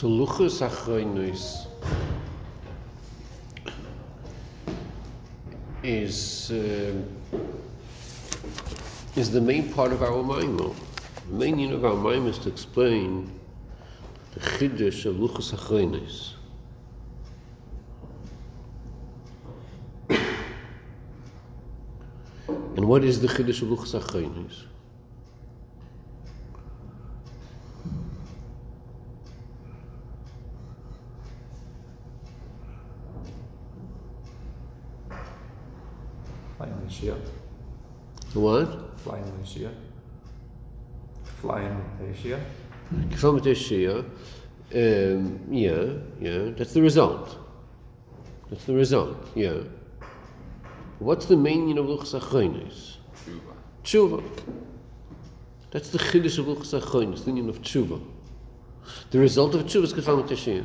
Soluchus Achroinus is the main part of our Maimon. The main unit of our Maimon is to explain the Chiddush of Luchus Achroinus. And what is the Chiddush of Luchus Achroinus? What? Flying in Asia. Flying in Asia. From Asia. Yeah. That's the result. Yeah. What's the meaning of Luchas Achroinus? Tshuva. That's the Chiddush of Luchas Achroinus, the meaning of Tshuva. The result of Tshuva is Kefam Teshiyah.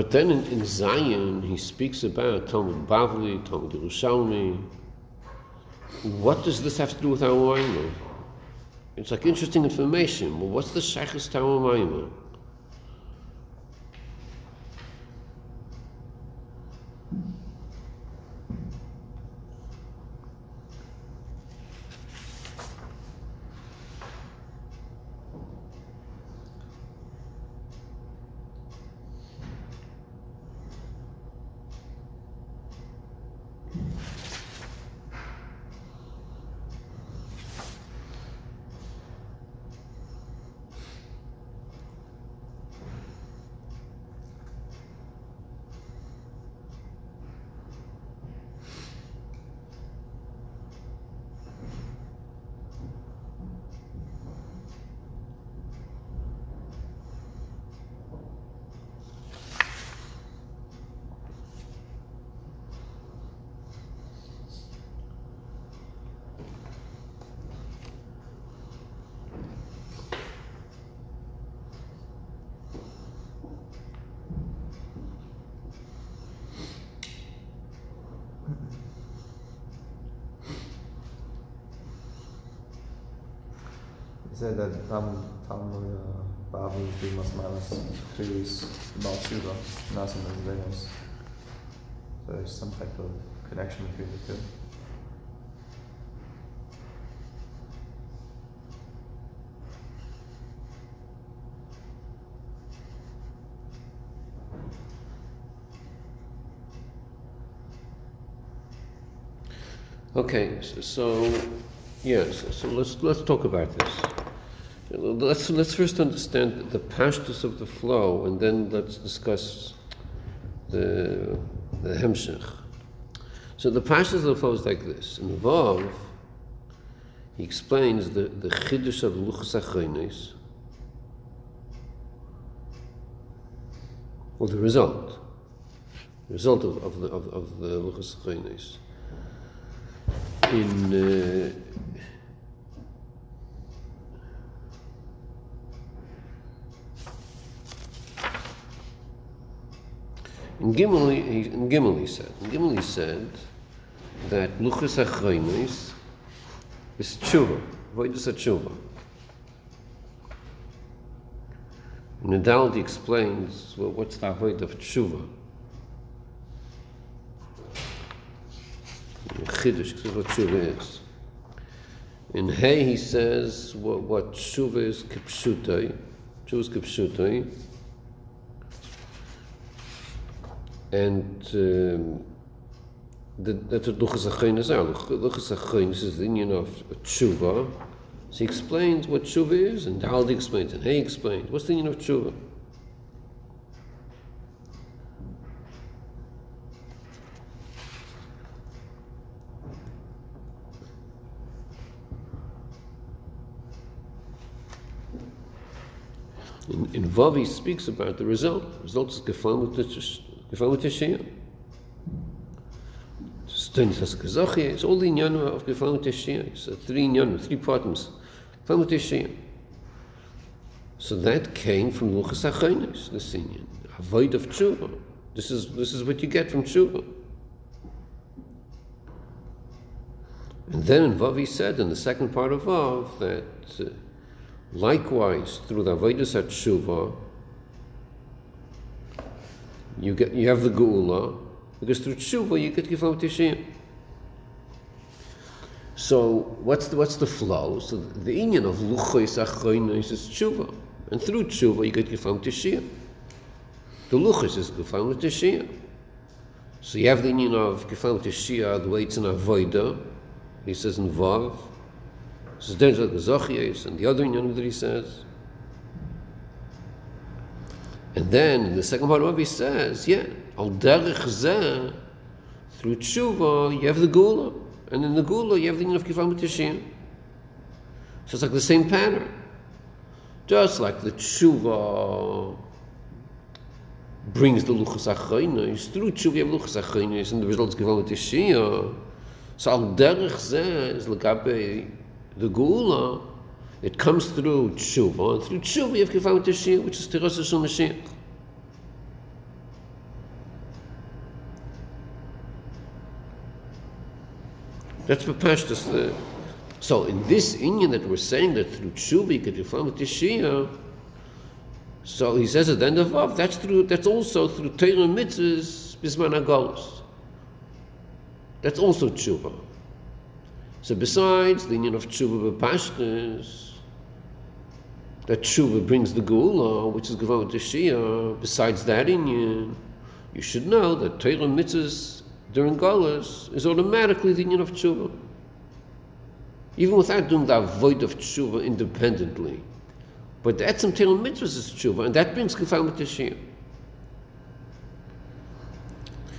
But then in Zion, he speaks about Talmud Bavli, Talmud Yerushalmi. What does this have to do with our Maimon? It's like interesting information. Well, what's the Sheikh's Tower Maimon? He said that Talmud Bavli Dimas Malas Krius about Tshuva, Nasim and Zvenos. So there's some type of connection between the two. Okay, so let's talk about this. Let's first understand the pashtus of the flow, and then let's discuss the hemshech. So the pashtus of the flow is like this. In Vav, he explains the chiddush of Luchas Achroinus, or the result of the Luchas Achroinus. In Gimel he said that Luchas Achroinus is tshuva, voidus tshuva. And Nadal explains what's the void of tshuva. Chiddush, what tshuva is. In Hay he says what tshuva is kipshutai. Tshuva is kipshutai. And that's what Luchas Achroinus are. Luchas Achroinus is the union of tshuva. So he explains what tshuva is, and Daldi explains, and Hay explains. What's the union of tshuva? In Vav, he speaks about the result. The result is Gefallen Teshiyah. It's all the Inyanah of Gefallen Teshiyah. It's three partners. Gefallen Teshiyah. So that came from Luchas Achroinus, the Inyan. Avoid of Tshuva. This is what you get from tshuva. And then in Vav he said, in the second part of Vav, that likewise through the avodas tshuva, you have the geula, because through tshuva you get Gifla B'Tishiyim. So what's the flow? So the inyan of luchos achronos is tshuva, and through tshuva you get Gifla B'Tishiyim. The luchos is Gifla B'Tishiyim. So you have the inyan of Gifla B'Tishiyim, the way it's an avoda. He says in Vav, and the other inyan that he says. And then in the second part of Vav he says, al derech zeh, through tshuva you have the gula, and in the gula you have the inyan of Gifla B'Tishiyim. So it's like the same pattern. Just like the tshuva brings the luchos achronos, through tshuva you have luchos achronos, and the result is Gifla B'Tishiyim. So al derech zeh is l'gabe the geula. It comes through tshuva, and through tshuva you have Gifla B'Tishiyim, which is tiras shel Mashiach. That's bepashtus there. So in this inyan that we're saying that through tshuva you get Gifla B'Tishiyim, so he says at the end of Vav, that's also through Torah mitzvahs bisman hagalus. That's also tshuva. So besides the inyan of tshuva b'pashtus, that tshuva brings the geula, which is Gifla B'Tishiyim, besides that inyan, you should know that Torah mitzvahs during galus is automatically the inyan of tshuva. Even without doing the avodah of tshuva independently. But that's some Torah mitzvahs is tshuva, and that brings Gifla B'Tishiyim.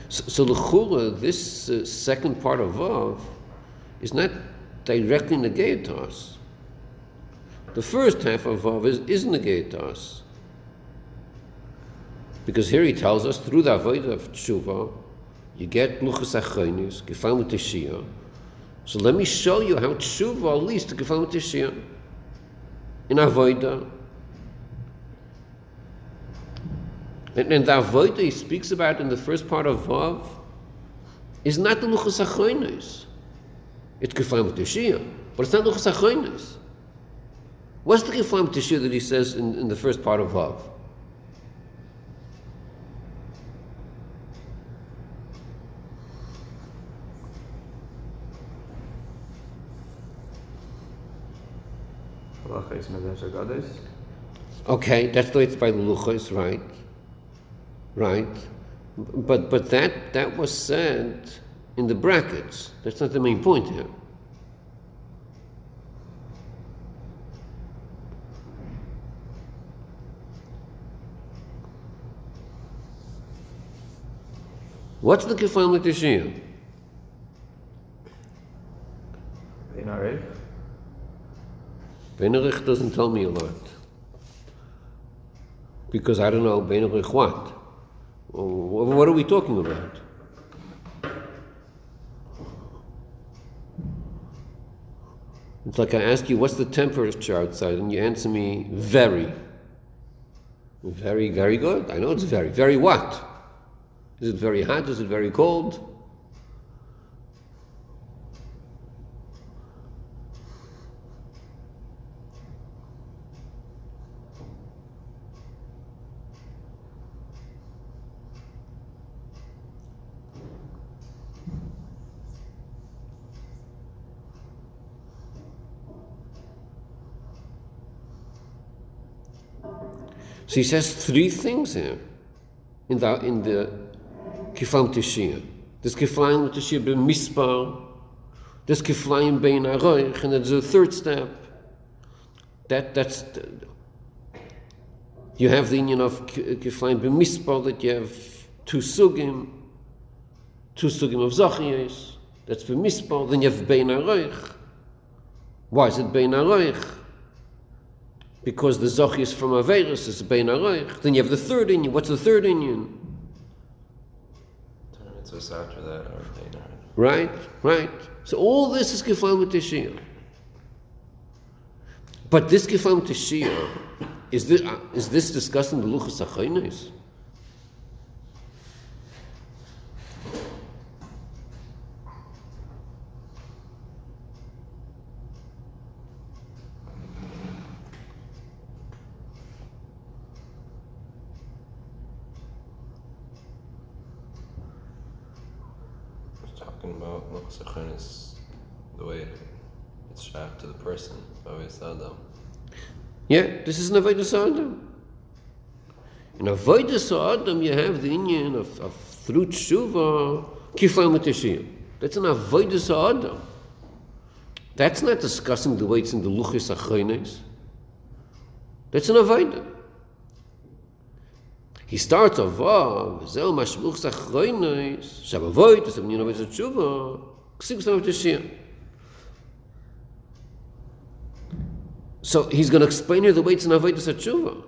So the Chura, this second part of Vav, is not directly negated to us. The first half of Vav is negated to us. Because here he tells us, through the avodah of tshuva, you get luchos achronos, Gifla B'Tishiyim. So let me show you how tshuva leads to Gifla B'Tishiyim. In avodah. And the avodah he speaks about in the first part of Vav is not the luchos achronos. It's Gifla B'Tishiyim, but it's not luchos achronos. What's the Gifla B'Tishiyim that he says in the first part of Vav? Okay, that's the way it's by the luchos, right? Right, but that was said in the brackets. That's not the main point here. What's the Gifla B'Tishiyim? Bein Arich. Bein Arich doesn't tell me a lot because I don't know Bein Arich what. What are we talking about? It's like I ask you, what's the temperature outside? And you answer me, very. Very, very good. I know it's very. Very what? Is it very hot? Is it very cold? So he says three things here in the Gifla B'Tishiyim. There's Gifla B'Tishiyim ben Mispar, there's Gifla Bein Arich, and there's a third step. You have the union of Gifla ben Mispar, that you have two sugim of Zachiyos, that's ben Mispar, then you have Bein Arich. Why is it Bein Arich? Because the Zachiyos from Averis is Bein Arich. Then you have the third inyan. What's the third inyan? It's after that, or Bein Arich. Right. So all this is Gifla B'Tishiyim. But this Gifla B'Tishiyim, is this discussing the luchos achronos? talking about Machshachanis, the way it's shaft to the person, Avayis Adam. Yeah, this is an Avayis Adam. In Avayis Adam, you have the union of through Tshuva, Kiflam Teshiyah. That's an Avayis Adam. That's not discussing the way it's in the Luchis Achaines. That's an Avayis. He starts off, Zel Mashmuch Sachroinis, Shabavoit, Sabnina Vajachuva, Ksibsam Tashir. So he's going to explain here the way it's an Avodah Satshuva.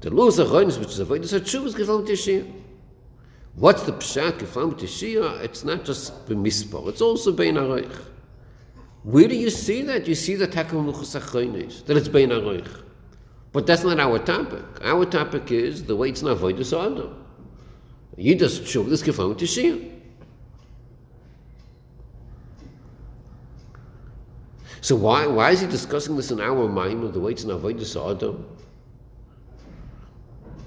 The Luchis Acharonis, which is Avodah Satshuva, is Kiflam Tashir. What's the Pshat Kiflam Tashir? It's not just B'mispor, it's also Bein Arayich. Where do you see that? You see the Takum Luchis Acharonis, that it's Bein Arayich. But that's not our topic. Our topic is the way it's not void disorder. You just show this Kiflam Teshiyah. So why is he discussing this in our mind of the way it's not void disorder?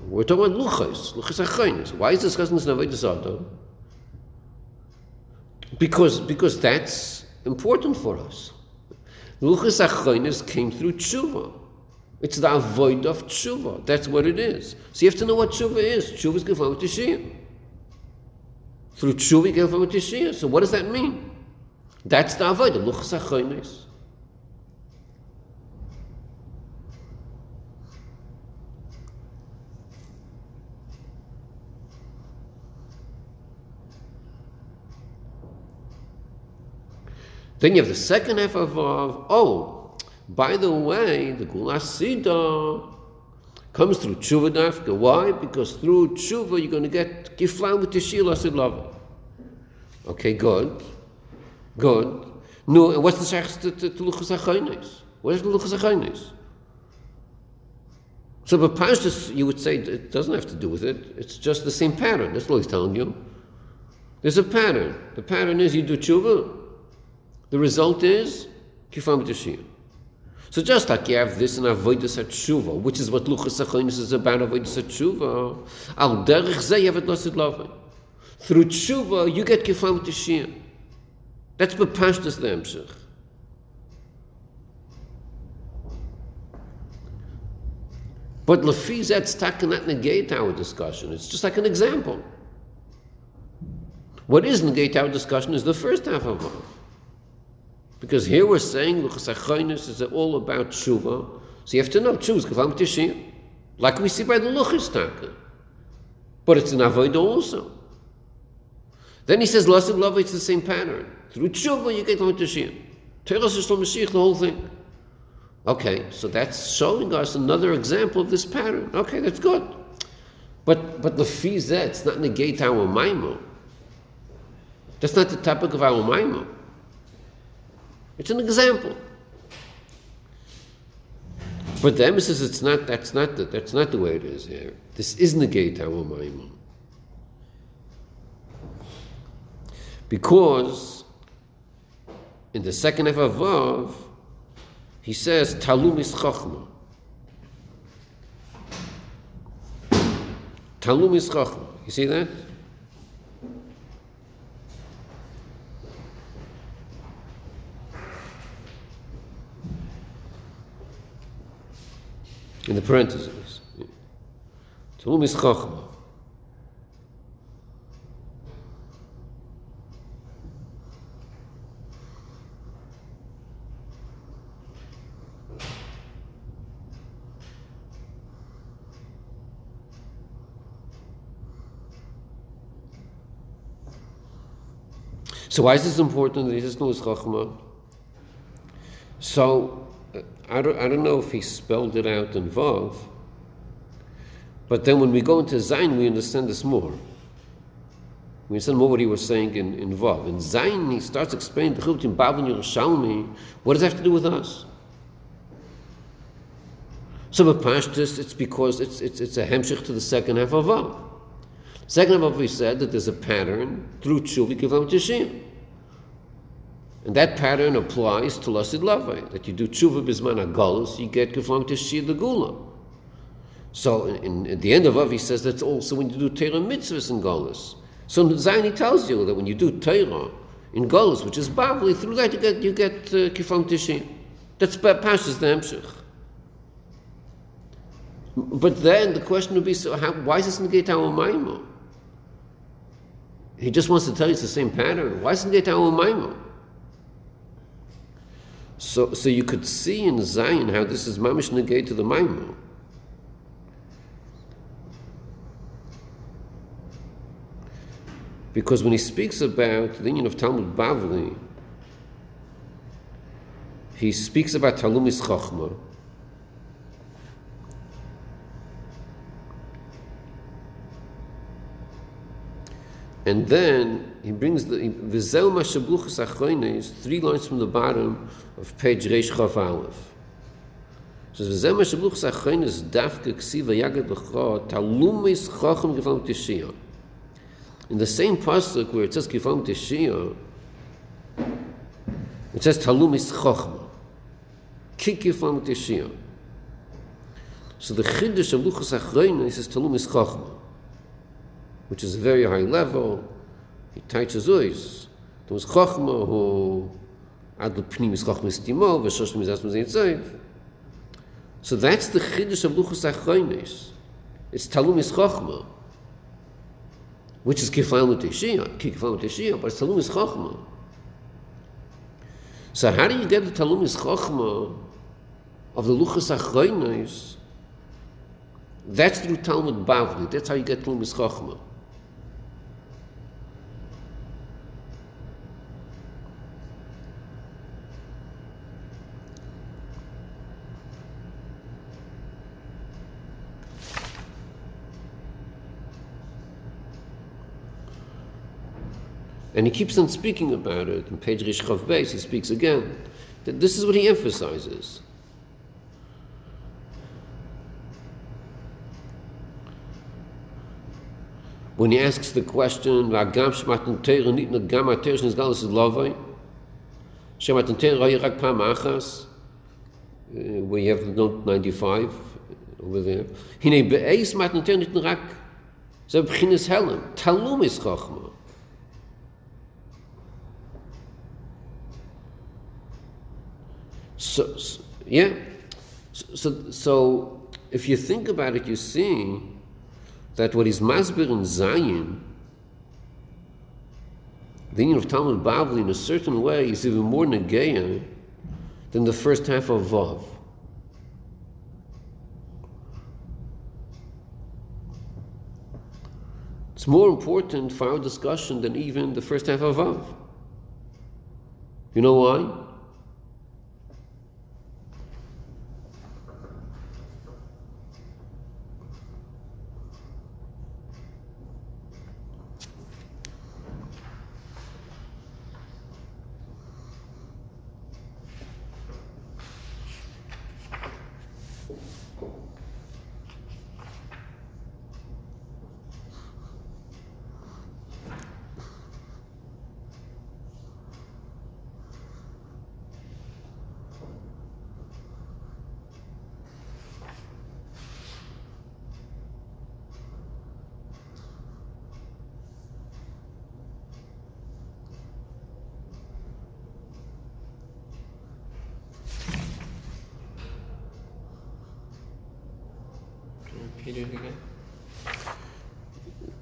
We're talking about Luchas Achainis. Why is he discussing this in void disorder? Because that's important for us. Luchas Achainis came through Tshuva. It's the avoid of tshuva. That's what it is. So you have to know what tshuva is. Tshuva is Kiflam Teshiyah. Through tshuva, you Kiflam Teshiyah. So what does that mean? That's the avoid of Luchas Acharonis. Then you have the second half of by the way, the Gula Sida comes through Tshuva Dafka. Why? Because through Tshuva you're going to get Kiflam Teshiyah Lasid Lava. Okay, good. No, and what's the Shachs to Luchas Acharonis? What is the Luchas Acharonis? So, but Parshas, you would say it doesn't have to do with it. It's just the same pattern. That's what he's telling you. There's a pattern. The pattern is you do Tshuva. The result is Kiflam Teshiyah. So just like you have this in Avodas Hatshuva, which is what Luchas Acharonis is about, Avodas Hatshuva, Al Derech Zeh you have it Lasid Lava. Through Tshuva, you get Kiflam Teshiyah. That's B'Pashtas the Hemshech. But Lefi Zetztak cannot negate our discussion. It's just like an example. What is negate our discussion is the first half of it. Because here we're saying Luchas Acharonis is all about tshuva, so you have to know tshuva is Kiflam Teshiyah, like we see by the Luchas Taka. But it's an avodah also. Then he says Lasid Lava, it's the same pattern. Through tshuva you get Kiflam Teshiyah. Teras Yisrael Mashiach, the whole thing. Okay, so that's showing us another example of this pattern. Okay, that's good. But lefi zeh, it's not negate our maimon. That's not the topic of our maimon. It's an example. But the emphasis is that's not the way it is here. This is negate our maimon. Because in the second half of Vav, he says, Talum is Chachma. Talum is Chachma. You see that? In the parentheses. Talum is Chachma. So why is this important that he says Talum is Chachma? So I don't know if he spelled it out in Vav, but then when we go into Zayin, we understand this more. We understand more what he was saying in Vav. In Zayin, he starts explaining the Chiluk between Bava and Yerushalmi. What does that have to do with us? So, but Pashtus, it's because it's a hemshich to the second half of Vav. Second half of Vav, we said that there's a pattern through Tshuva Kiflam Teshiyah. And that pattern applies to Lasid Lava, that you do tshuva bisman hagalus, you get Kiflam Teshiyah the Gula. So at the end of Av, he says that's also when you do Torah mitzvahs in galus. So Zaini tells you that when you do Torah in Golus, which is Bavli, through that you get Kifon Tishim. That's Parshas Nemshich. But then the question would be, so why is this negate our Maimo? He just wants to tell you it's the same pattern. Why is it negate our Maimo? So you could see in Zion how this is mamish negate to the Maimo. Because when he speaks about the union of Talmud Bavli, he speaks about Talumis Chochmah. And then he brings the Vizel Mashabluchas Achoines, 3 lines from the bottom of page Reish Chof Aleph. It says, Vizel Mashabluchas Achoines Dafka Ksiva Yagad B'chor Talumis Chochem Gifam Tishiyah. In the same pasuk where it says Kifam Tishiyah, it says Talumis Chochma. Ki Kifam Tishiyah. So the Chiddush of Luchas Achoines says Talumis Chochma, which is a very high level. He teaches us. There was Chochma who Adl Pnim is Chochma Stimol, Veshoshim is Asma Zayin Zayin. So that's the Chiddush of Luchas Achoines. It's Talumis Chochma, which is Kiflam Teshiyah, but it's Talumis Chochma. So how do you get the Talumis Chochma of the Luchas Achoines? That's through Talmud Bavli. That's how you get Talumis Chochma. And he keeps on speaking about it. In page Reish Chof Beis, he speaks again. That this is what he emphasizes. When he asks the question, we have the note 95 over there. So if you think about it, you see that what is Masbir in Zion, the union of Talmud Bavli in a certain way is even more negeya than the first half of Vav. It's more important for our discussion than even the first half of Vav. You know why?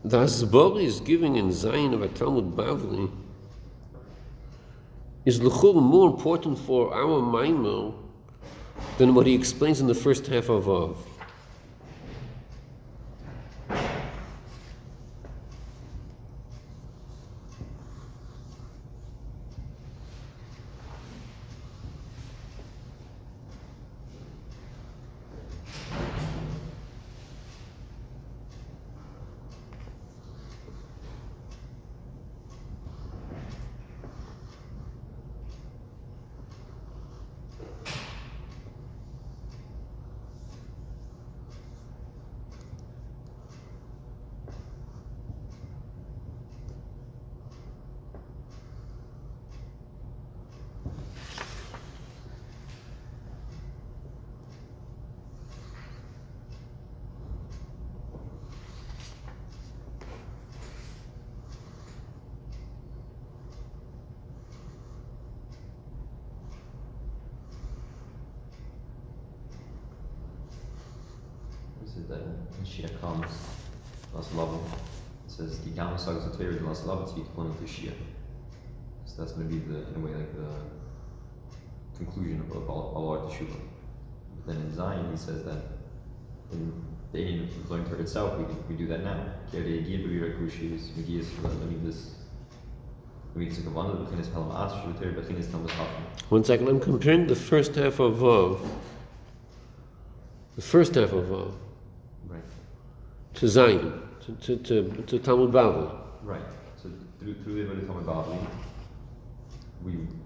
The Hasbara is giving in Zion of a Talmud Bavli is l'chur more important for our Maimel than what he explains in the first half of Av. Das ist ein Shia Kamus, Las Lava. It says the downside of the Torah is Las Lava Tzvi Tponim to Shia. So that's going to be, the conclusion of all our Teshuvah. But then in Zion, he says that in the Indian of learning Torah itself, we do that now. One second, I'm comparing the first half of Vav. The first half of Vav. Right. To Zion, to Talmud Bavli. Right. So through the Talmud Bavli,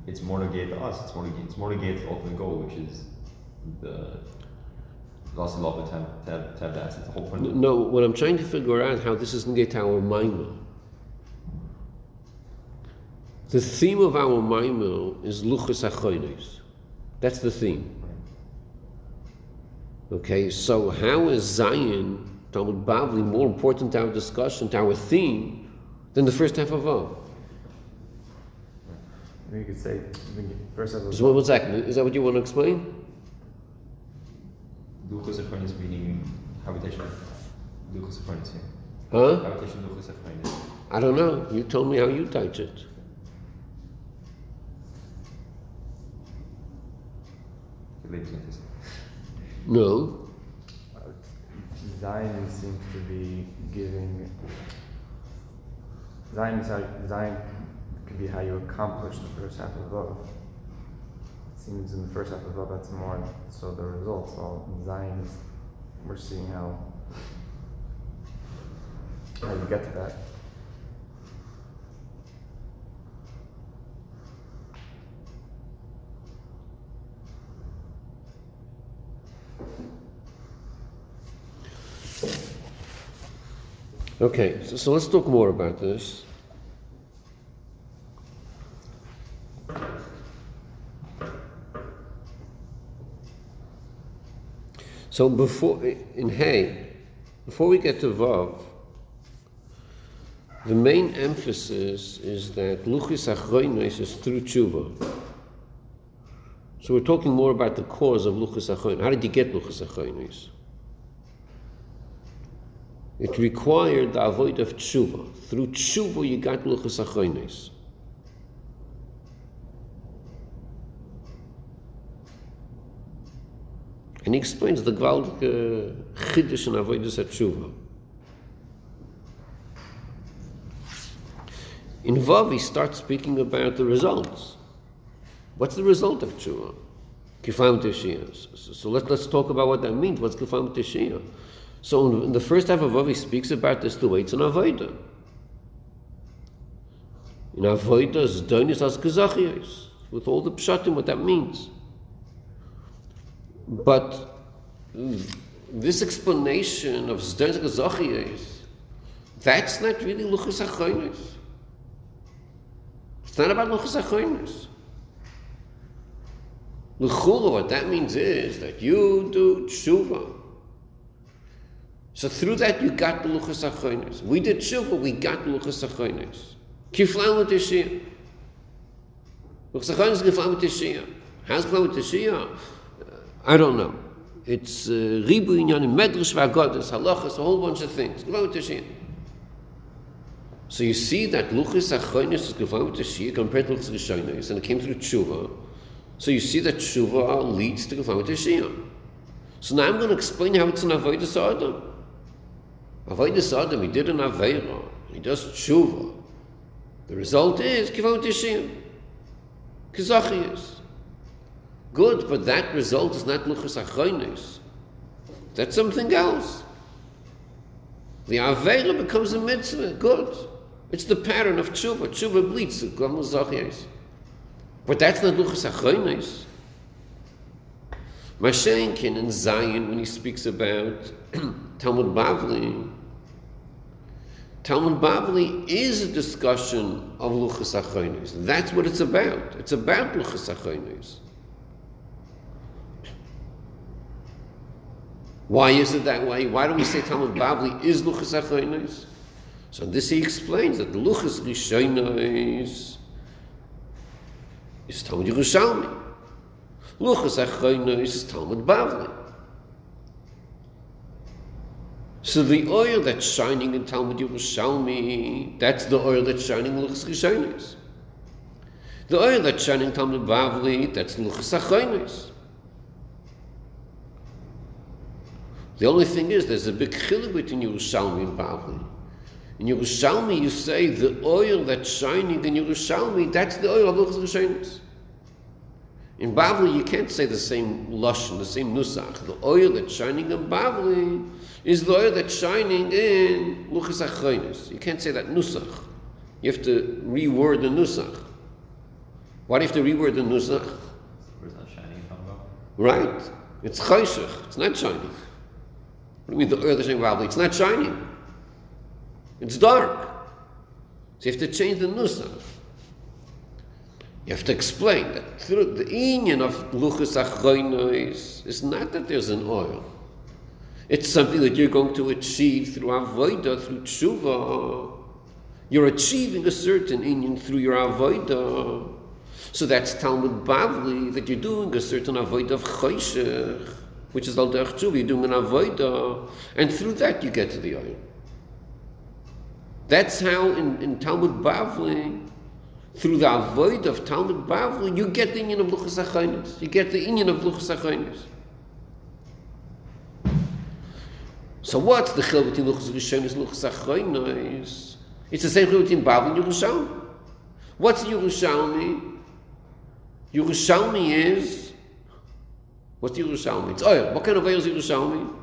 it's more negated to us. It's more negated to the ultimate goal, which is the loss of love and tab. That's the whole point. No, what I'm trying to figure out how this is negated to our Maimah. The theme of our Maimah is Luchas Achoynos. That's the theme. Okay, so how is Zion, Talmud Bavli, more important to our discussion, to our theme, than the first half of Vav? You could say first half of Vav. One second, is that what you want to explain? Luchas Achoynos meaning habitation. Luchas Achoynos here. Huh? Habitation Luchas Achoynos. I don't know. You told me how you typed it. No. Zion seems to be giving. Zion could be how you accomplish the first half of love. It seems in the first half of love that's more so the results. All in Zion is, we're seeing how you get to that. Okay, so let's talk more about this. So before we get to Vav, the main emphasis is that Luchas Achoynos is through Tshuva. So we're talking more about the cause of Luchas Achoynos. How did you get Luchas Achoynos? It required the avoid of tshuva. Through tshuva, you got Luchas Achoynos. And he explains the gewaltige chiddush and avodas tshuva. In Vav, he starts speaking about the results. What's the result of tshuva? Kifam Teshiyah. So let's talk about what that means. What's Kifam Teshiyah? So in the first half of Vav, he speaks about this, the way it's an avoda. In avoda, Zidon is as Gezachiyos, with all the pshatim, what that means. But this explanation of Zidon as Gezachiyos, that's not really Luchas Achoynos. It's not about Luchas Achoynos. L'chula, what that means is that you do tshuva. So through that you got the Luchas Achoynos. We did tshuva, we got the Luchas Achoynos. Kiflam Teshiyah. Luchas Achoynos is Kiflam Teshiyah. How's Kiflam Teshiyah? I don't know. It's Ribu Inyanim, Medrash V'Agodas, Halachas, a whole bunch of things. Kiflam Teshiyah. So you see that Luchas Achoynos is Kiflam Teshiyah compared to Luchas Achoynos, and it came through tshuva. So you see that tshuva leads to Kiflam Teshiyah. So now I'm going to explain how it's an avodas adam. Avodas Adam, he did an Aveira, he does tshuva. The result is Kifam Teshiyah, Kizachiyos. Good, but that result is not Luchas Achoynos. That's something else. The Aveira becomes a mitzvah, good. It's the pattern of tshuva. Tshuva bleeds to Kizachiyos. But that's not Luchas Achoynos. Mashenkin in Zion, when he speaks about Talmud Bavli is a discussion of Luchas Achoynos. That's what it's about. It's about Luchas Achoynos. Why is it that way? Why do we say Talmud Bavli is Luchas Achoynos? So this he explains, that Luchas Rishonos is Talmud Yerushalmi. Luchas Achoynos is Talmud Bavli. So the oil that's shining in Talmud Yerushalmi, that's the oil that's shining in Luchas Rishonos. The oil that's shining in Talmud Bavli, that's Luchas Achonos. The only thing is, there's a big chiluk between Yerushalmi and Bavli. In Yerushalmi, you say the oil that's shining in Yerushalmi, that's the oil of Luchas Rishonos. In Bavli, you can't say the same lashon, the same nusach. The oil that's shining in Bavli is the oil that's shining in Luchas Achonos. You can't say that nusach. You have to reword the nusach. Why do you have to reword the nusach? It's not shining in Bavli. Right. It's choshech. It's not shining. What do you mean the oil that's shining in Bavli? It's not shining. It's dark. So you have to change the nusach. You have to explain that through the union of Luchas Achonos is not that there's an oil. It's something that you're going to achieve through avodah, through tshuva. You're achieving a certain union through your avodah. So that's Talmud Bavli, that you're doing a certain avodah of choshech, which is al derech tshuva. You're doing an avodah, and through that you get to the oil. That's how in Talmud Bavli, through the avoid of Talmud Bavli, you get the union of Luchas Achonos. You get the union of Luchas Achonos. So what's the chil between Luchas Rishonos and Luchas Achonos? It's the same chil between Bavli and Yerushalmi. What's Yerushalmi? Yerushalmi is... What's Yerushalmi? It's oil. What kind of oil is Yerushalmi?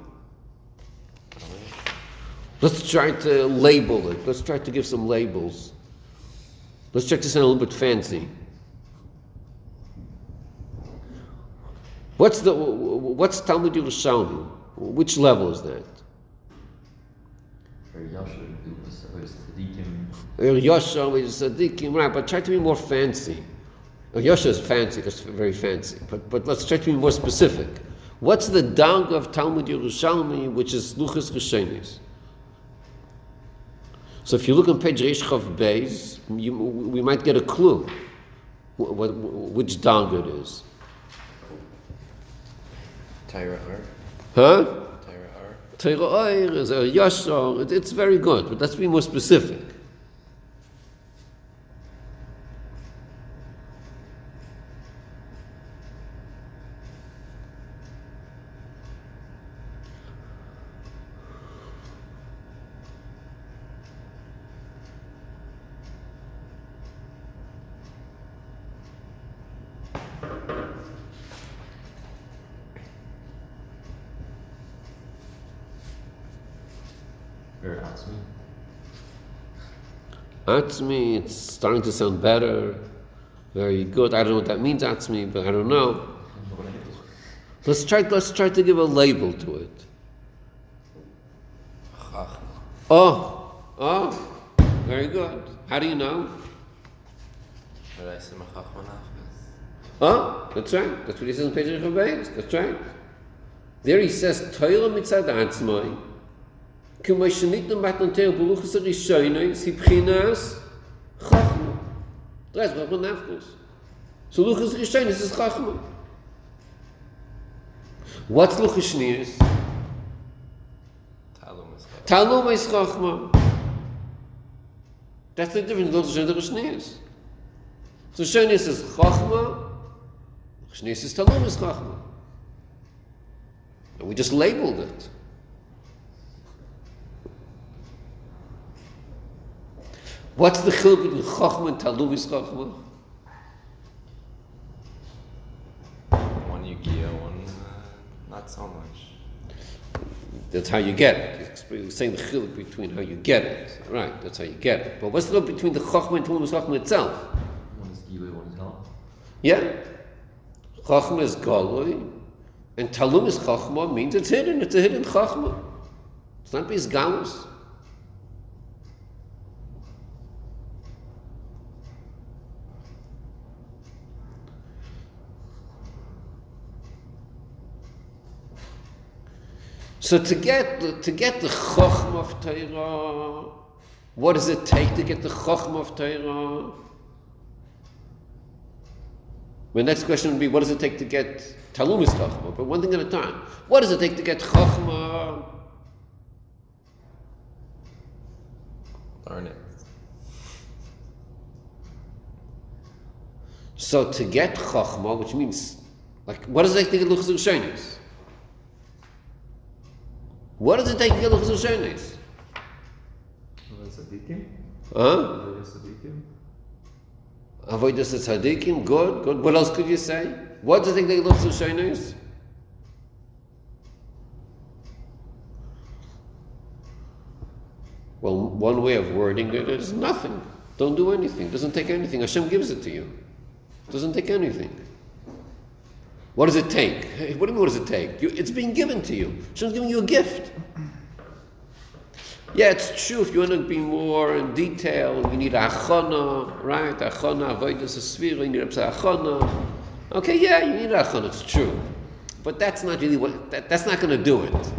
Let's try to label it. Let's try to give some labels. Let's check this out a little bit fancy. What's Talmud Yerushalmi? Which level is that? Yosha is Tzadikim, right? But try to be more fancy. Yosha is fancy, that's very fancy. But let's try to be more specific. What's the dog of Talmud Yerushalmi, which is Luchas Rishonos? So if you look on page Reish Chav Beis, we might get a clue which dog it is. Taira Ar. Huh? Taira Ar. Taira Ar is a Yashar. It's very good, but let's be more specific. Atzmi, it's starting to sound better. Very good. I don't know what that means, Atzmi, but I don't know. Let's try to give a label to it. Oh, very good. How do you know? Oh, that's right. That's what he says in page 8. That's right. There he says, Toila mitzad Atzmi. So Luchas Rishonos is Chachma. What's Luchas Shneiyos? Talum is Chachma. That's the difference between Luchas Rishonos and Shneiyos. So Shneiyos is Chachma. Shneiyos is Talum is Chachma. And we just labeled it. What's the chil between Chachma and Talum is Chachma? One Yugiya, one not so much. That's how you get it. You're saying the chil between how you get it. Right, that's how you get it. But what's the chil between the Chachma and Talum is Chachma itself? One is Gilui, one is Talum. Yeah. Chachma is Galui, and Talum is Chachma means it's hidden. It's a hidden Chachma. It's not based Galus. So to get the Chochmah of Torah, what does it take to get the Chochmah of Torah? My next question would be, what does it take to get Talum is Chochmah? But one thing at a time. What does it take to get Chochmah? Learn it. So to get Chachma, which means, like, what does it take to get Luchas Rishonos? What does it take to get Luchas Rishonos? Avodas Tzadikim, good. What else could you say? What does it take to get Luchas Rishonos? Well, one way of wording it is nothing. Don't do anything. Doesn't take anything. Hashem gives it to you. Doesn't take anything. What does it take? Hey, what do you mean, what does it take? It's being given to you. Hashem's giving you a gift. Yeah, it's true. If you want to be more in detail, you need achana, right? Achana, avodas asvira, you need achana. Okay, yeah, you need achana. It's true, but that's not really what. That's not going to do it.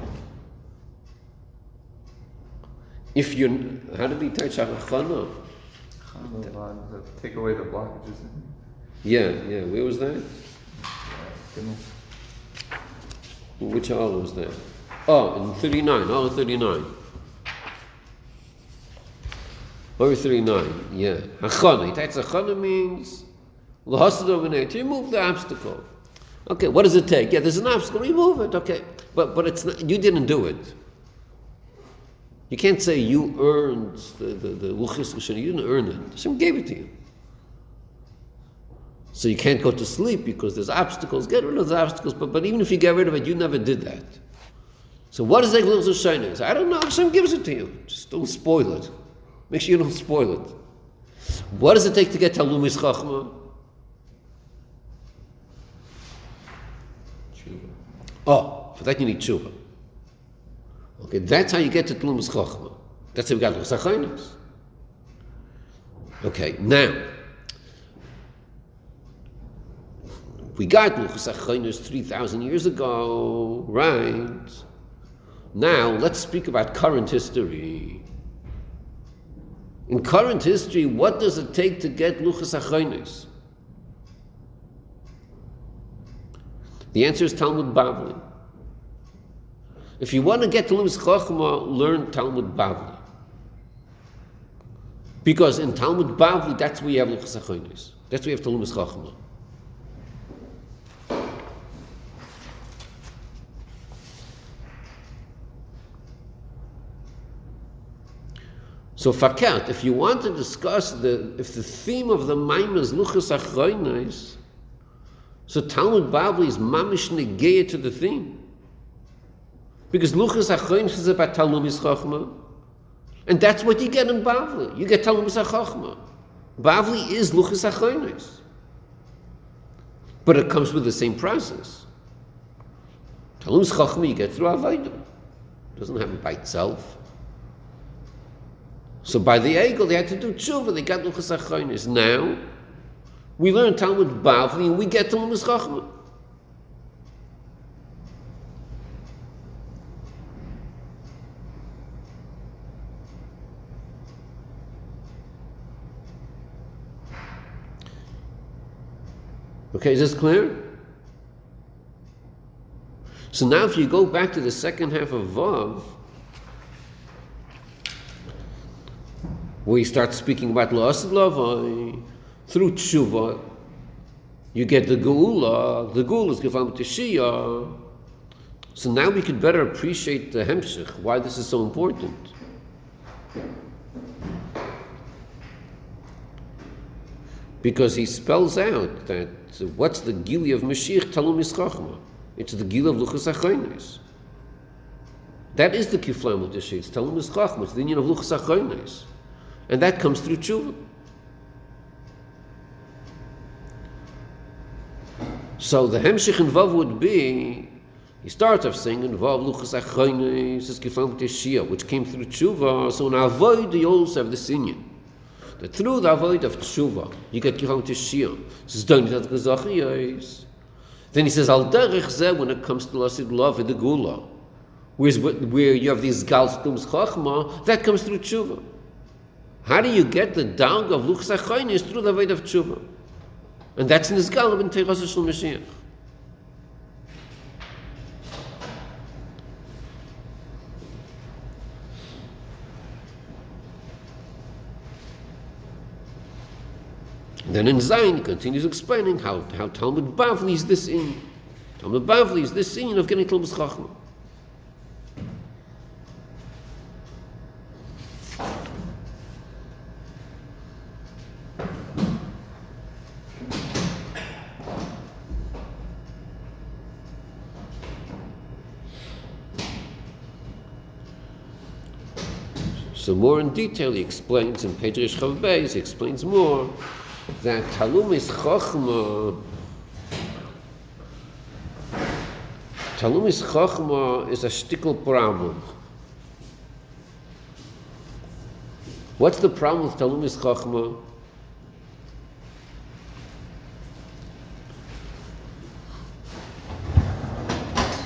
If you, how did he touch achana? Take away the blockages. Yeah. Where was that? Which ayah was that? Oh, in 39. Ayah 39. Ayah 39. Yeah. Achana. That's achana means to remove the obstacle. Okay. What does it take? Yeah, there's an obstacle. Remove it. Okay. But it's not, you didn't do it. You can't say you earned the Luchas Rishonos. You didn't earn it. Hashem gave it to you. So you can't go to sleep because there's obstacles. Get rid of the obstacles. But even if you get rid of it, you never did that. So what is that Luchas Rishonos? I don't know. Hashem gives it to you. Just don't spoil it. Make sure you don't spoil it. What does it take to get Talumis Chachma? Tshuva. Oh, for that you need tshuva. Okay, that's how you get to Talumis Chachma. That's how we got Luchas Rishonos. Okay, now we got Luchas Rishonos 3,000 years ago, right? Now let's speak about current history. In current history, what does it take to get Luchas Rishonos? The answer is Talmud Bavli. If you want to get to Luchas Chachma, learn Talmud Bavli. Because in Talmud Bavli, that's where you have Luchas Rishonos. That's where you have Luchas Chachma. So Fakat, if you want to discuss if the theme of the Maimon is Luchas Rishonos, so Talmud Bavli is mamish negeya to the theme. Because Luchas Rishonos is about Talumis Chachma. And that's what you get in Bavli. You get Talumis Chachma. Bavli is Luchas Rishonos. But it comes with the same process. Talumis Chachma you get through Avodah. It doesn't happen by itself. So by the Egel they had to do tshuva. They got Luchas Rishonos. Now, we learn Talmud Bavli and we get Talumis Chachma. Okay, is this clear? So now if you go back to the second half of Vav, where you start speaking about La'asad Lavai, through Tshuva, you get the Geula. The Geula is Gevam Teshiyah. So now we could better appreciate the Hemshech, why this is so important. Because he spells out that what's the Gili of Mashiach? Talumis Chachma. It's the Gili of Luchas Rishonos. That is the Kiflam of the Sheikh. It's Talumis Chachma. It's the union of Luchas Rishonos. And that comes through tshuva. So the Hemshech in Vav would be, he starts off saying in Vav Luchas Rishonos is Kiflam Teshiyah, which came through tshuva. So in Avodah you also have this union. That through the avodah of tshuva, you get Kiflam Teshiyah. Then he says, Al Derech Zeh, when it comes to Lasid Love in the Gula, where you have these Gals Talumis Chachma, that comes through tshuva. How do you get the dog of Luchas Rishonos? Through the Avodah of tshuva. And that's in this Nizgal in Teirasa Shel Mashiach. Then in Zayin, he continues explaining how Talmud Bavli is this in. Talmud Bavli is this in of Kenei Talmud Chachma. So more in detail, he explains in Page Reish Chav Beis, he explains more that Talumis Chachma is a shtickle problem. What's the problem with Talumis Chachma?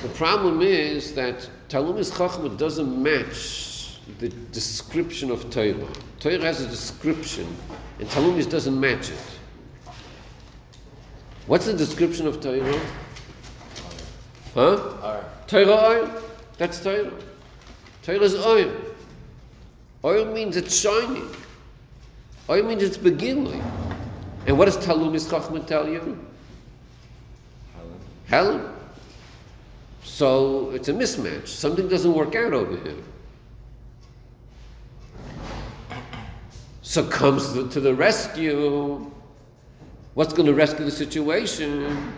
The problem is that Talumis Chachma doesn't match the description of Torah. Torah has a description, and Talumis doesn't match it. What's the description of Torah? Huh? Torah oil. That's Torah. Torah is oil. Oil means it's shining. Oil means it's beginning. And what does Talumis Chachma tell you? Helen. So it's a mismatch. Something doesn't work out over here. So comes to the rescue. What's going to rescue the situation?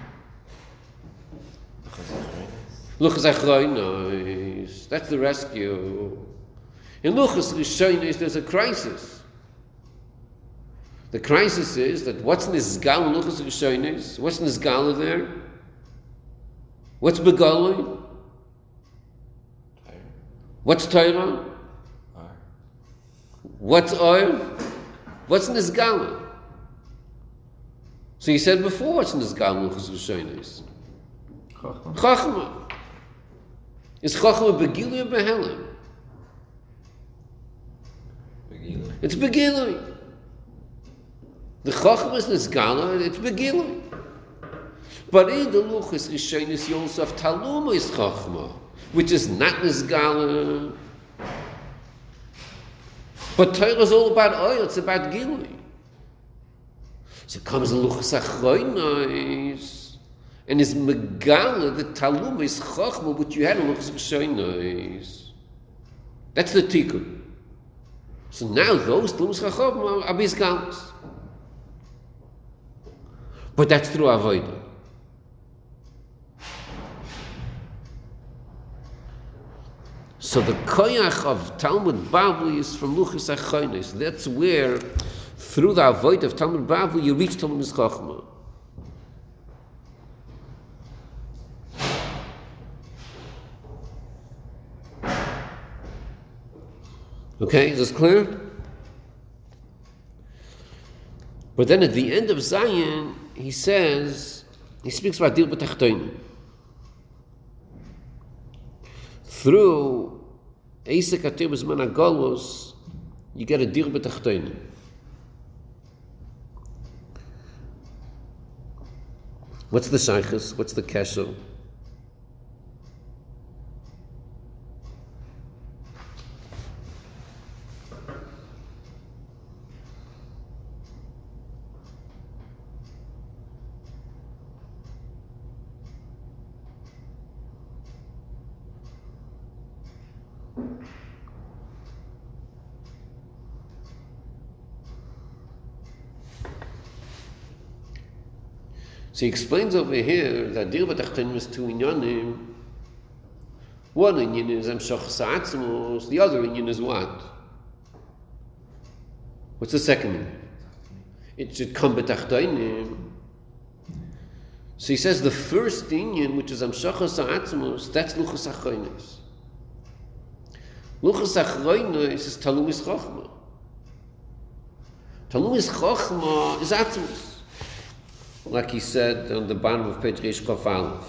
Luchas Achronos. That's the rescue. In Luchas Rishonos, there's a crisis. The crisis is that what's Nizgal in Luchas Rishonos? What's Nizgal there? What's Begoloi? What's Torah? What's oil? What's Nizgala? So you said before, what's Nizgala in Luchas Rishonos? Chachma. Is Chachma Begilui or Behelim? Begilui. It's Begilui. The Chachma is Nizgala, it's Begilui. But in the Luchas Rishonos, you also have Taluma is Chachma, which is not Nizgala. But Torah is all about oil, it's about Gilui. So comes Luchas Achronos, and it's Megala, the Taluma is Chachma, which you had in Luchas Rishonos. That's the Tikkun. So now those Talumas Chachma are Bizgalas. But that's through Avodah. So the koyach of Talmud Bavli is from Luchas Achronos. That's where, through the avodah of Talmud Bavli, you reach Talumis Chachma. Okay, is this clear? But then at the end of Zion, he says, he speaks about Dil B'Tachtoinu. Through Eisek HaTorah B'Zman HaGolus, you get a Dil B'Tachtoinu. What's the shaychus? What's the kesher? So he explains over here that Dil B'Tachtoinu is two inyanim. One inyan is Hamshachas HaAtzmos, the other inyan is what? What's the second inyan? It should come B'Tachtoinu. So he says the first inyan, which is Hamshachas HaAtzmos, that's Luchas Achronos. Luchas Achronos is Talumis Chachma. Talumis Chachma is Atzmos. Like he said on the bottom of page Reish Chaf Aleph.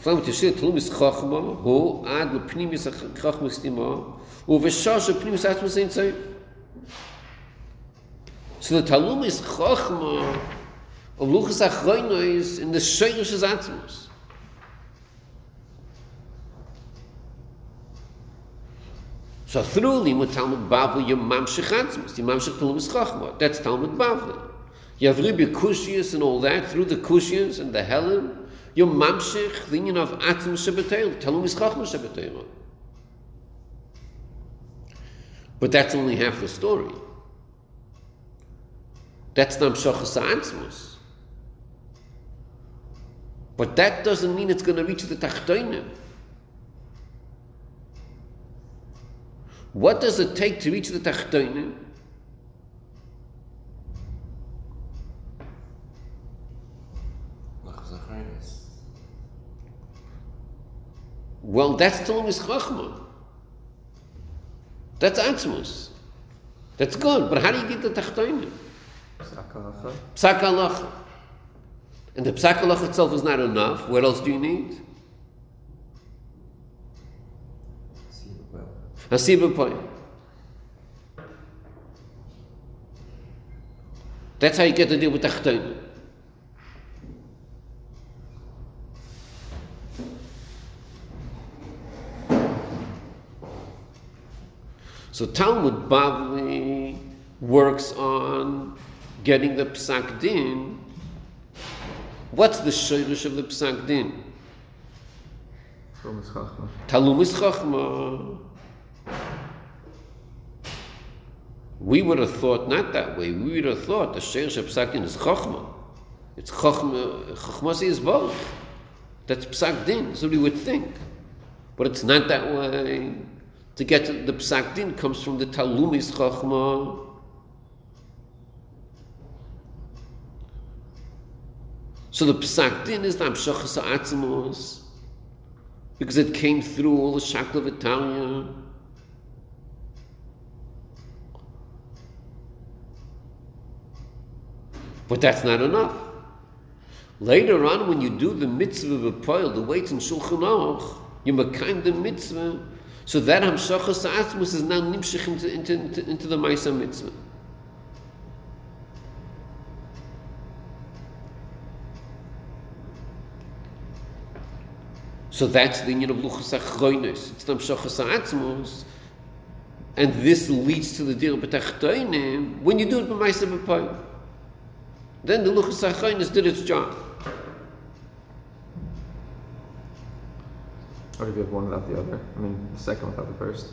So the Talumis Chachma of Luchas Achronos in the Shoresh is Atzmos. So through Limud Talmud Bavli, you're Mamshech Atzmos, you're Mamshech Talmud Chachma. That's Talmud Bavli. You have Rebbe Kushias and all that, through the Kushias and the Helen, you're Mamshech, the union of Atzmos Shabbatayim, Talmud Chachma Shabbatayim. But that's only half the story. That's the Mamshechus Atzmos. But that doesn't mean it's going to reach the Tachtonim. What does it take to reach the Tachtonim? Well, that's Talmud Chachma. That's Atzmos. That's good, but how do you get the Tachtonim? Psak Halacha. Psak Halacha. And the Psak Halacha itself is not enough. What else do you need? Hasiba Poyim. That's how you get to deal with Tachtonim. So Talmud Bavli works on getting the Psak Din. What's the shirish of the Psak Din? Talmud Chachma. Talmud Chachma. We would have thought not that way. We would have thought the shirish of Psak Din is Chachma. It's Chachma. Chachma is both. That's Psak Din. So we would think, but it's not that way. To get to the Psak Din comes from the Talmud Chachma. So the Psak Din is the Hamshachas Atzmos, because it came through all the Shakla V'Tanya. But that's not enough. Later on, when you do the mitzvah of V'Poil, the weights in Shulchan Aruch, you mekayem the mitzvah, so that Hamshachas Atzmos is now nimshich into the Ma'aseh Mitzvah. So that's the union of Luchas Achroinus. It's the Hamshachas Atzmos, and this leads to the deal of Tachtonim. When you do it by Ma'aseh B'Poil, then the Luchas Achroinus did its job. Or do you have one without the other? I mean, the second without the first.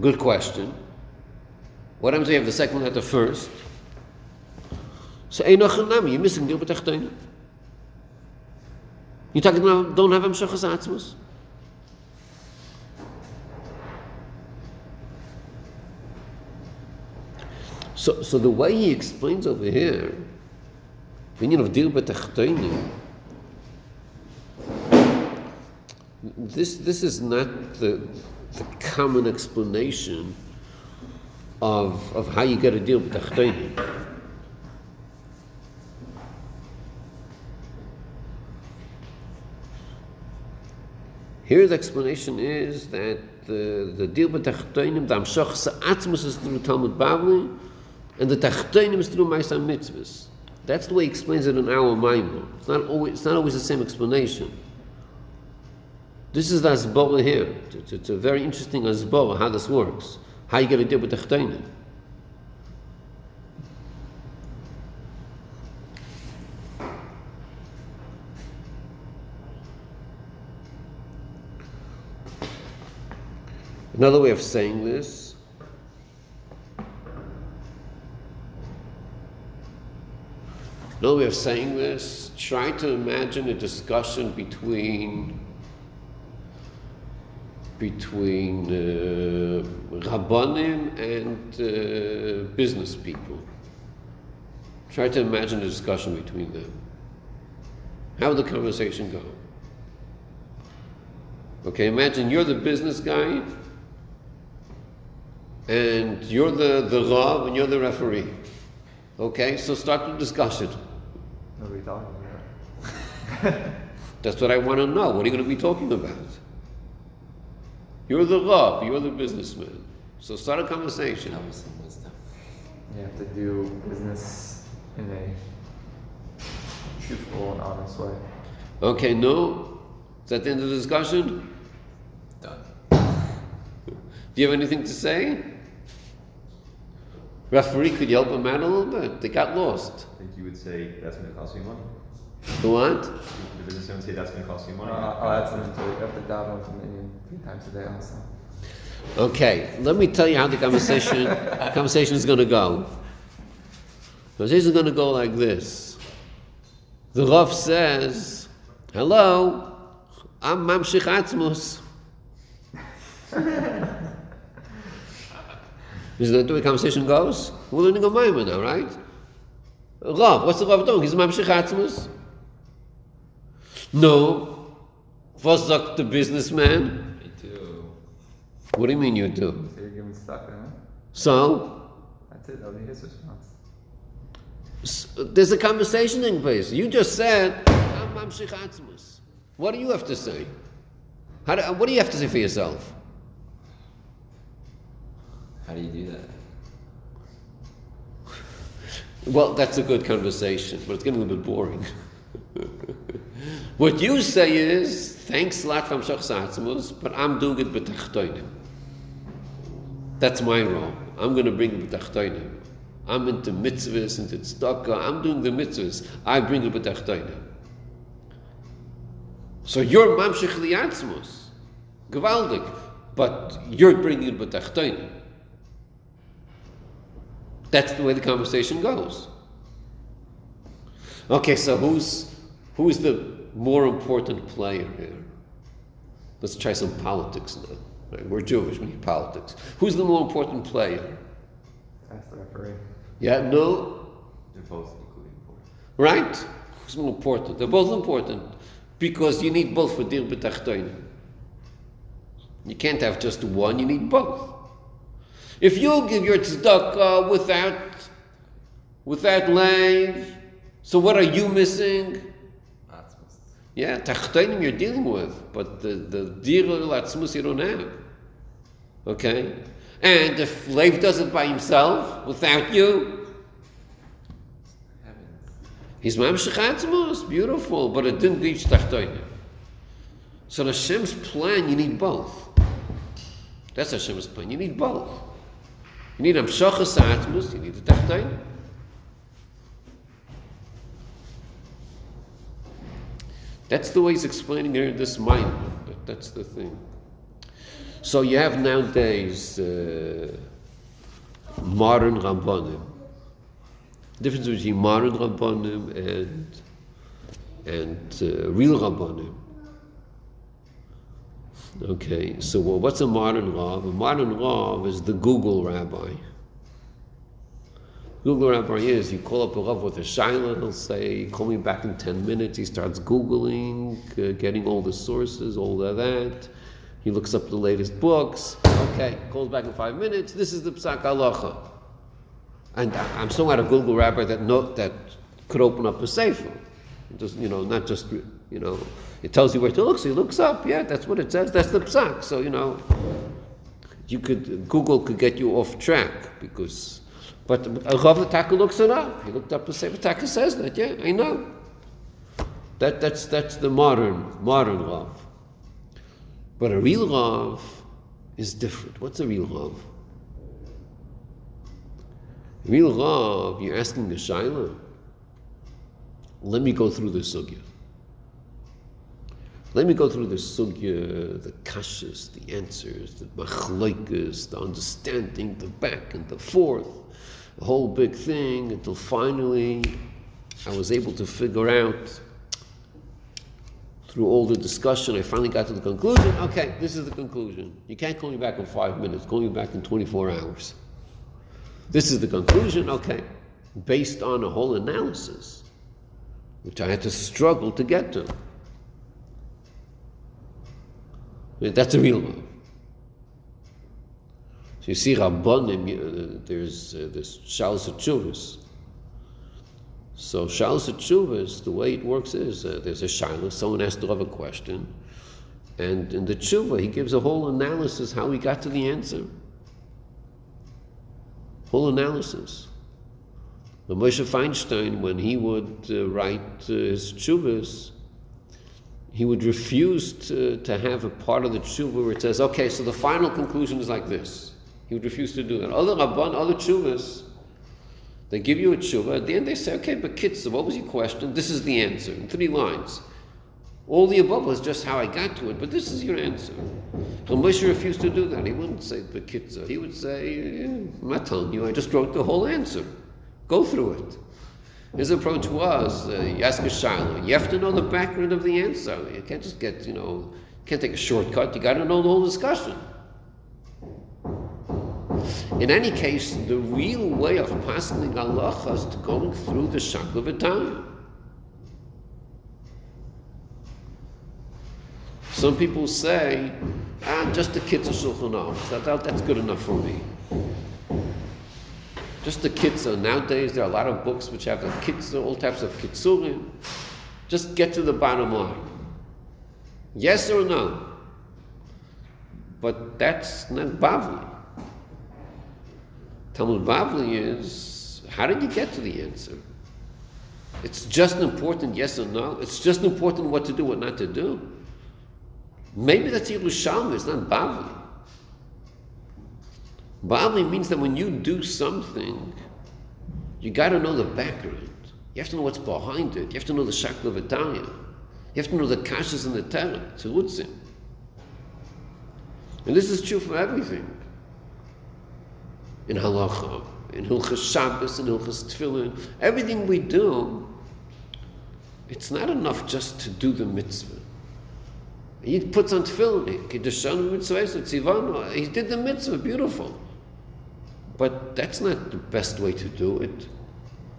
Good question. What happens if you have the second without the first? So you're missing the deal of Tachtonim. You talking about don't have Hamshachas Atzmos? So the way he explains over here, the union of Dil B'Tachtonim, this is not the common explanation of how you get a Dil B'Tachtonim. Here the explanation is that the deal with Tachtonim, the Hamshachas Atzmos is through Talmud Bavli, and the Tachtonim is through Ma'aseh Mitzvos. That's the way he explains it in our Maimon. It's not always the same explanation. This is the Hasbara here. It's a very interesting Hasbara how this works, how you get a deal with Tachtonim. Another way of saying this try to imagine a discussion between Rabbanim and business people. Try to imagine a discussion between them. How would the conversation go? Okay, imagine you're the business guy, and you're the Rav, and you're the referee. Okay, so start the discussion. What are we talking about? That's what I want to know. What are you going to be talking about? You're the Rav, you're the businessman. So start a conversation. You have to do business in a truthful and honest way. Okay, no? Is that the end of the discussion? Done. Do you have anything to say? Referee, could you help them out a little bit? They got lost. I think you would say, that's going to cost me money. The what? The business would say, that's going to cost you money. I'll add something to it. You have to dive on from Indian 3 times a day also. Okay, let me tell you how the conversation is going to go. The conversation is going to go like this. The Rav says, hello, I'm Mamshich Atzmus. Is that the way the conversation goes? We're learning a Maimon now, right? Rav, what's the Rav doing? He's Mamshich Atzmus. No. First, the businessman. What do you mean you do? So you're giving sucker, huh? So? That's it, that was his response. So, there's a conversation in place. You just said, I'm Mamshich Atzmus. What do you have to say? What do you have to say for yourself? How do you do that? Well, that's a good conversation, but it's getting a little bit boring. What you say is, thanks a lot for Mamshich Atzmus, but I'm doing it b'tachtoinim. That's my role. I'm going to bring b'tachtoinim. I'm into mitzvahs, into tzedakah. I'm doing the mitzvahs. I bring the b'tachtoinim. So you're Mamshich Atzmus, Gewaldig, but you're bringing b'tachtoinim. That's the way the conversation goes. Okay, so who's the more important player here? Let's try some politics now. Right? We're Jewish, we need politics. Who's the more important player? That's the referee. Yeah, no? They're both equally important. Right? Who's more important? They're both important because you need both for dir b'tachtoin. You can't have just one, you need both. If you give your tzedakah without lev, so what are you missing? Atzmus. Yeah, tachtonim you're dealing with, but the dirul atzmus you don't have. Okay? And if lev does it by himself, without you, he's mamshich atzmus, beautiful, but it didn't reach tachtonim. So Hashem's plan, you need both. That's Hashem's plan, you need both. You need Amshachas Atmos, you need the Tachtonim. That's the way he's explaining here this mind. That's the thing. So you have nowadays modern Rabbanim. The difference between modern Rabbanim and real Rabbanim. Okay, so what's a modern Rav? A modern Rav is the Google rabbi. Google rabbi is, you call up a Rav with a shaila, he'll say, call me back in 10 minutes. He starts Googling, getting all the sources, all of that. He looks up the latest books. Okay, calls back in 5 minutes. This is the Psak Halacha. And I'm so out of Google rabbi that could open up a sefer. Just, not just... it tells you where to look, so he looks up. Yeah, that's what it says. That's the psak. So, Google could get you off track because, but Rav Taka looks it up. He looked up the Sefer Taka says that. Yeah, I know. That's the modern Rav. But a real Rav is different. What's a real Rav? Real Rav, you're asking the shaila. Let me go through the sugya. Let me go through the sugya, the kashas, the answers, the machloikas, the understanding, the back and the forth, the whole big thing, until finally I was able to figure out, through all the discussion, I finally got to the conclusion, okay, this is the conclusion. You can't call me back in 5 minutes, call me back in 24 hours. This is the conclusion, okay, based on a whole analysis, which I had to struggle to get to. That's a real one. So you see, Rabbanim, there's Shalos HaTshuvos. So Shalos HaTshuvos, the way it works is there's a Shalos, someone has to have a question, and in the Tshuva, he gives a whole analysis how he got to the answer. Whole analysis. The Moshe Feinstein, when he would write his Tshuvos, he would refuse to have a part of the tshuva where it says, okay, so the final conclusion is like this. He would refuse to do that. Other rabban, other tshuvas, they give you a tshuva, at the end they say, okay, but Kitsa, what was your question? This is the answer, in 3 lines. All the above was just how I got to it, but this is your answer. And Moshe refused to do that. He wouldn't say the Kitsa. He would say, I'm not telling you, I just wrote the whole answer. Go through it. His approach was, you ask a shaila, you have to know the background of the answer. You can't just get, you can't take a shortcut. You got to know the whole discussion. In any case, the real way of paskening halacha is to going through the shakla v'tanya. Some people say, just the Kitzur Shulchan Aruch, that's good enough for me. Just the Kitzur. Nowadays there are a lot of books which have the Kitzur, all types of Kitzurim. Just get to the bottom line. Yes or no? But that's not Bavli. Talmud Bavli is, how did you get to the answer? It's just important yes or no. It's just important what to do, what not to do. Maybe that's Yerushalmi, it's not Bavli. Bavli means that when you do something, you got to know the background. You have to know what's behind it. You have to know the Shakla V'Tanya. You have to know the Kashas and the Teret, Tzurutzim. And this is true for everything. In Halacha, in Hilchas Shabbos, in Hilchas Tefillin, everything we do, it's not enough just to do the mitzvah. He puts on tefillin. He did the mitzvah, beautiful. But that's not the best way to do it.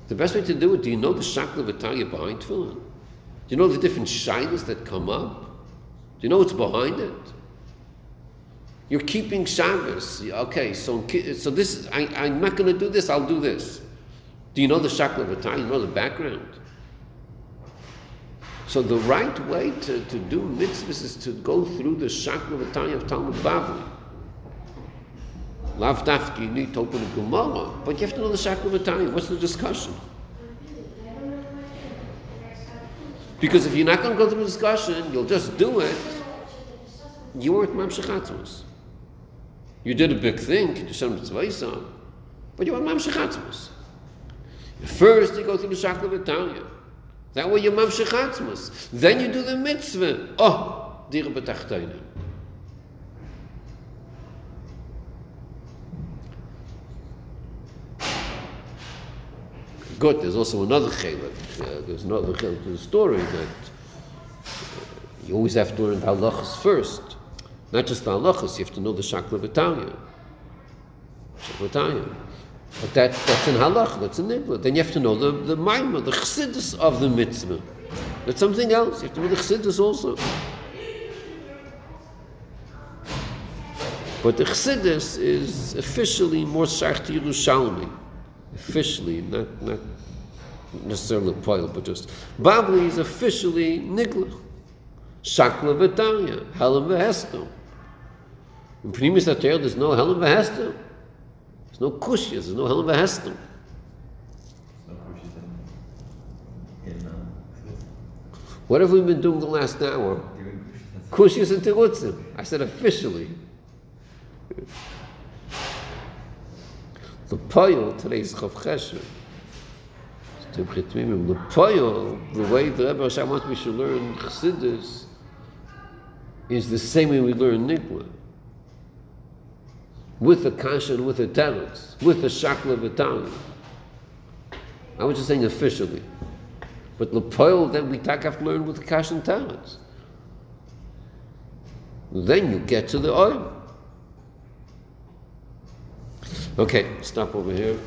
The best way to do it, do you know the shakla v'tanya behind tefillin? Do you know the different shaylas that come up? Do you know what's behind it? You're keeping Shabbos. Okay, so this, I'm not going to do this, I'll do this. Do you know the shakla v'tanya? Do you know the background? So the right way to do mitzvahs is to go through the shakla v'tanya of Talmud Bavli. Lav dafki, you need to open a Gemara, but you have to know the shakla v'tanya. What's the discussion? Because if you're not going to go through the discussion, you'll just do it. You weren't mamshech atzmos. You did a big thing, but you weren't mamshech atzmos. First, you go through the shakla v'tanya. That way you're mamshech atzmos. Then you do the mitzvah. Oh, dira b'tachtonim. Good, there's also another chilek. There's another chilek to the story that you always have to learn the halachas first. Not just the halachas, you have to know the shakla v'tanya. But that's in halach, that's in nibla. Then you have to know the maimah, the chassidus of the mitzvah. That's something else. You have to know the chassidus also. But the chassidus is officially more shaykh to Yerushalmi. Officially, not necessarily poil, but just. Bavli is officially nigla. Shakla v'tanya, helam v'hestam. In Pnimis HaTorah, there's no helam v'hestam. There's no kushya, there's no hell of a hestum. What have we been doing the last hour? Kushya's and tirutzim. I said officially. The poil, today is Chav Cheshvan. The poil, the way the Rebbe Hashem wants we should learn Chassidus, is the same way we learn Nigla. With the kasha and with the teretz, with the shakla v'tanya. I was just saying officially. But l'poil, then we have to learn with the kasha and teretz. Then you get to the oil. Okay, stop over here.